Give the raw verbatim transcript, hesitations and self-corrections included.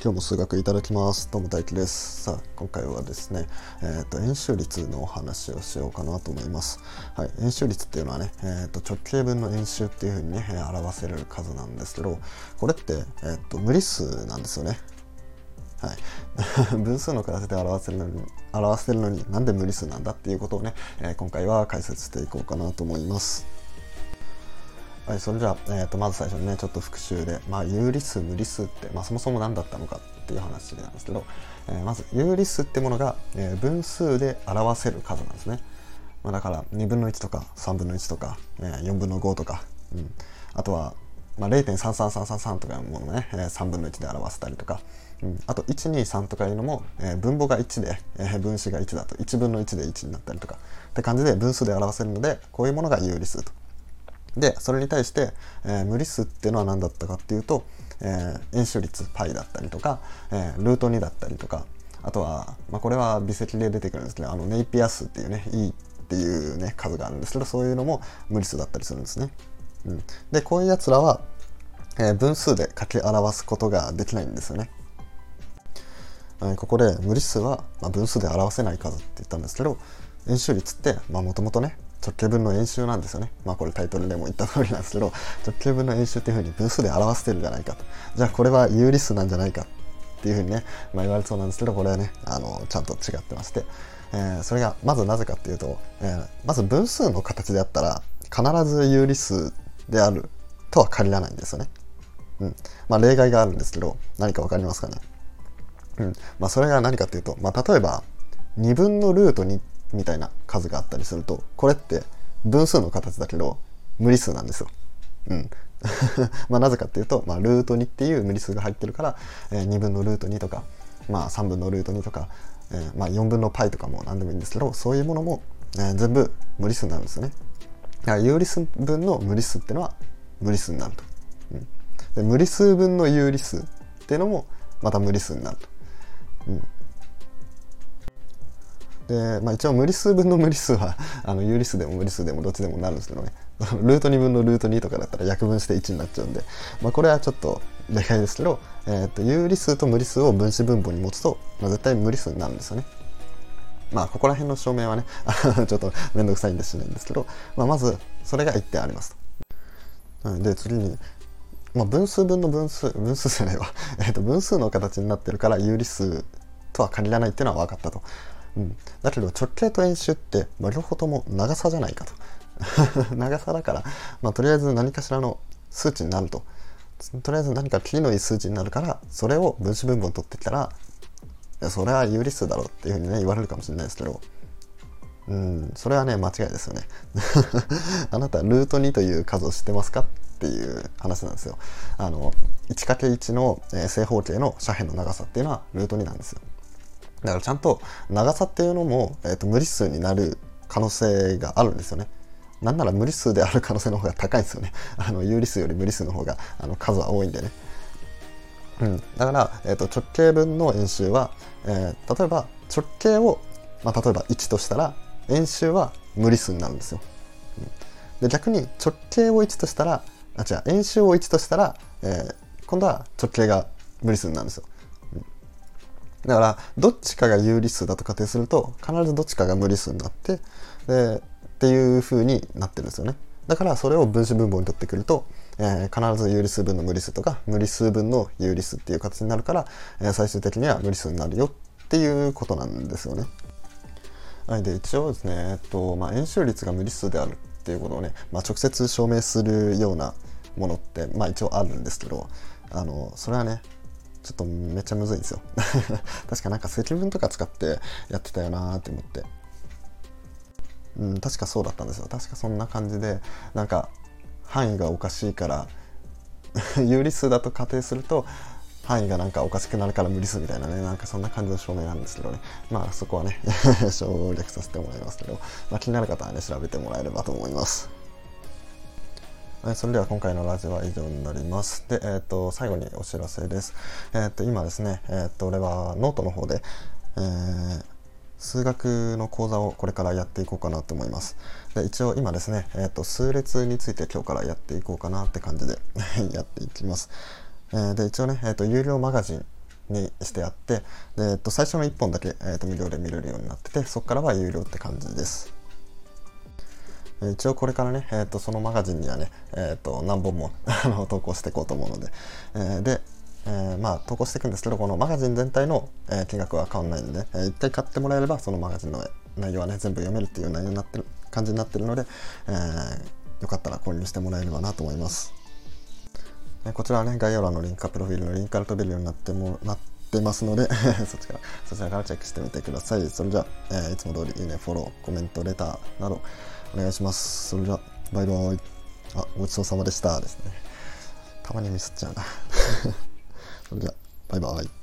今日も数学いただきます。どうも大輝です。さあ今回はですね、えー、と円周率のお話をしようかなと思います。はい、円周率っていうのはね、えー、と直径分の円周っていう風にね表せれる数なんですけど、これって、えー、と無理数なんですよね。はい、分数のクラスで表せるのに表せるのになんで無理数なんだっていうことをね、えー、今回は解説していこうかなと思います。はい、それじゃあ、えー、とまず最初にねちょっと復習で、まあ、有理数無理数って、まあ、そもそも何だったのかっていう話なんですけど、えー、まず有理数ってものが、えー、分数で表せる数なんですね。まあ、だからにぶんのいちとかさんぶんのいちとか、えー、よんぶんのごとか、うん、あとはまあ、れいてんさんさんさんさん とかいうものをねさんぶんのいちで表せたりとか、うん、あといちにさんとかいうのも、えー、分母がいちで、えー、分子がいちだといちぶんのいちでいちになったりとかって感じで分数で表せるので、こういうものが有理数と。でそれに対して、えー、無理数っていうのは何だったかっていうと、えー、円周率 π だったりとか、えー、ルートにだったりとか、あとは、まあ、これは微積で出てくるんですけど、あのネイピア数っていうね e っていうね数があるんですけど、そういうのも無理数だったりするんですね。うん、でこういうやつらは、えー、分数で書き表すことができないんですよね。はい、ここで無理数は、まあ、分数で表せない数って言ったんですけど、円周率ってもともとね直径分の円周なんですよね。まあこれタイトルでも言った通りなんですけど、直径分の円周っていうふうに分数で表してるじゃないかと。じゃあこれは有理数なんじゃないかっていうふうにね、まあ、言われそうなんですけど、これはねあのちゃんと違ってまして、えー、それがまずなぜかっていうと、えー、まず分数の形であったら必ず有理数であるとは限らないんですよね。うん、まあ例外があるんですけど、何か分かりますかね。うん、まあそれが何かっていうと、まあ例えばにぶんのルートにみたいな数があったりすると、これって分数の形だけど無理数なんですよ。うん、まあなぜかっていうと、まあルートにっていう無理数が入ってるから、えー、にぶんのルートにとか、まあさんぶんのルートにとか、えー、まあよんぶんの π とかも何でもいいんですけど、そういうものも、えー、全部無理数になるんですよね。だから有理数分の無理数っていうのは無理数になると。うん、で無理数分の有理数っていうのもまた無理数になると。うん、でまあ、一応無理数分の無理数はあの有理数でも無理数でもどっちでもなるんですけどね、ルートにぶんのルートにとかだったら約分していちになっちゃうんで、まあ、これはちょっとでかいですけど、えー、と有理数と無理数を分子分母に持つと、まあ、絶対無理数になるんですよね。まあここら辺の証明はねちょっとめんどくさいんでしないんですけど、まあ、まずそれがいってんありますと。で次に、まあ、分数分の分数分数じゃないわえと分数の形になってるから有理数とは限らないっていうのは分かったと。うん、だけど直径と円周って、まあ、両方とも長さじゃないかと長さだから、まあ、とりあえず何かしらの数値になると、とりあえず何かキリのいい数値になるから、それを分子分母に取ってきたら、それは有理数だろうっていうふうにね言われるかもしれないですけど、うん、それはね間違いですよねあなたルートにという数を知ってますかっていう話なんですよ。あの いちかけるいち の正方形の斜辺の長さっていうのはルートになんですよ。だからちゃんと長さっていうのも、えー、と無理数になる可能性があるんですよね。なんなら無理数である可能性の方が高いんですよね。あの有理数より無理数の方があの数は多いんでね。うん、だから、えー、と直径分の円周は、えー、例えば直径を、まあ、例えばいちとしたら円周は無理数になるんですよ。うん、で逆に直径をいちとしたらあ違う円周をいちとしたら、えー、今度は直径が無理数になるんですよ。うん、だからどっちかが有理数だと仮定すると必ずどっちかが無理数になってでっていう風になってるんですよね。だからそれを分子分母にとってくると、えー、必ず有理数分の無理数とか無理数分の有理数っていう形になるから、えー、最終的には無理数になるよっていうことなんですよね。はい、で一応ですね、えっとまあ、円周率が無理数であるっていうことをね、まあ、直接証明するようなものって、まあ、一応あるんですけど、あのそれはねちょっとめっちゃむずいんですよ確かなんか積分とか使ってやってたよなーって思って。うん、確かそうだったんですよ。確かそんな感じでなんか範囲がおかしいから有理数だと仮定すると範囲がなんかおかしくなるから無理数みたいなね、なんかそんな感じの証明なんですけどね、まあそこはね省略させてもらいますけど、まあ、気になる方はね調べてもらえればと思います。はい、それでは今回のラジオは以上になります。で、えー、と最後にお知らせです。えー、と今ですね、えー、と俺はノートの方で、えー数学の講座をこれからやっていこうかなと思います。で一応今ですね、えー、と数列について今日からやっていこうかなって感じでやっていきます。えー、で一応ね、えー、と有料マガジンにしてあって、で、えっと、最初のいっぽんだけ、えっと、無料で見れるようになってて、そこからは有料って感じです。一応これからね、えっと、そのマガジンにはね、えっと、何本も投稿していこうと思うので、えー、で、えー、まあ投稿していくんですけど、このマガジン全体の金額は変わらないんで、えー、いっかい買ってもらえればそのマガジンの内容はね全部読めるっていう内容になってる感じになってるので、えー、よかったら購入してもらえればなと思います。えー、こちらはね概要欄のリンクかプロフィールのリンクから飛べるようになってもなってますのでそちらそちらからチェックしてみてください。それじゃあ、えー、いつも通りいいね、フォロー、コメント、レターなどお願いします。それじゃあバイバイ。あ、ごちそうさまでしたですね。たまにミスっちゃうなそれじゃあバイバイ。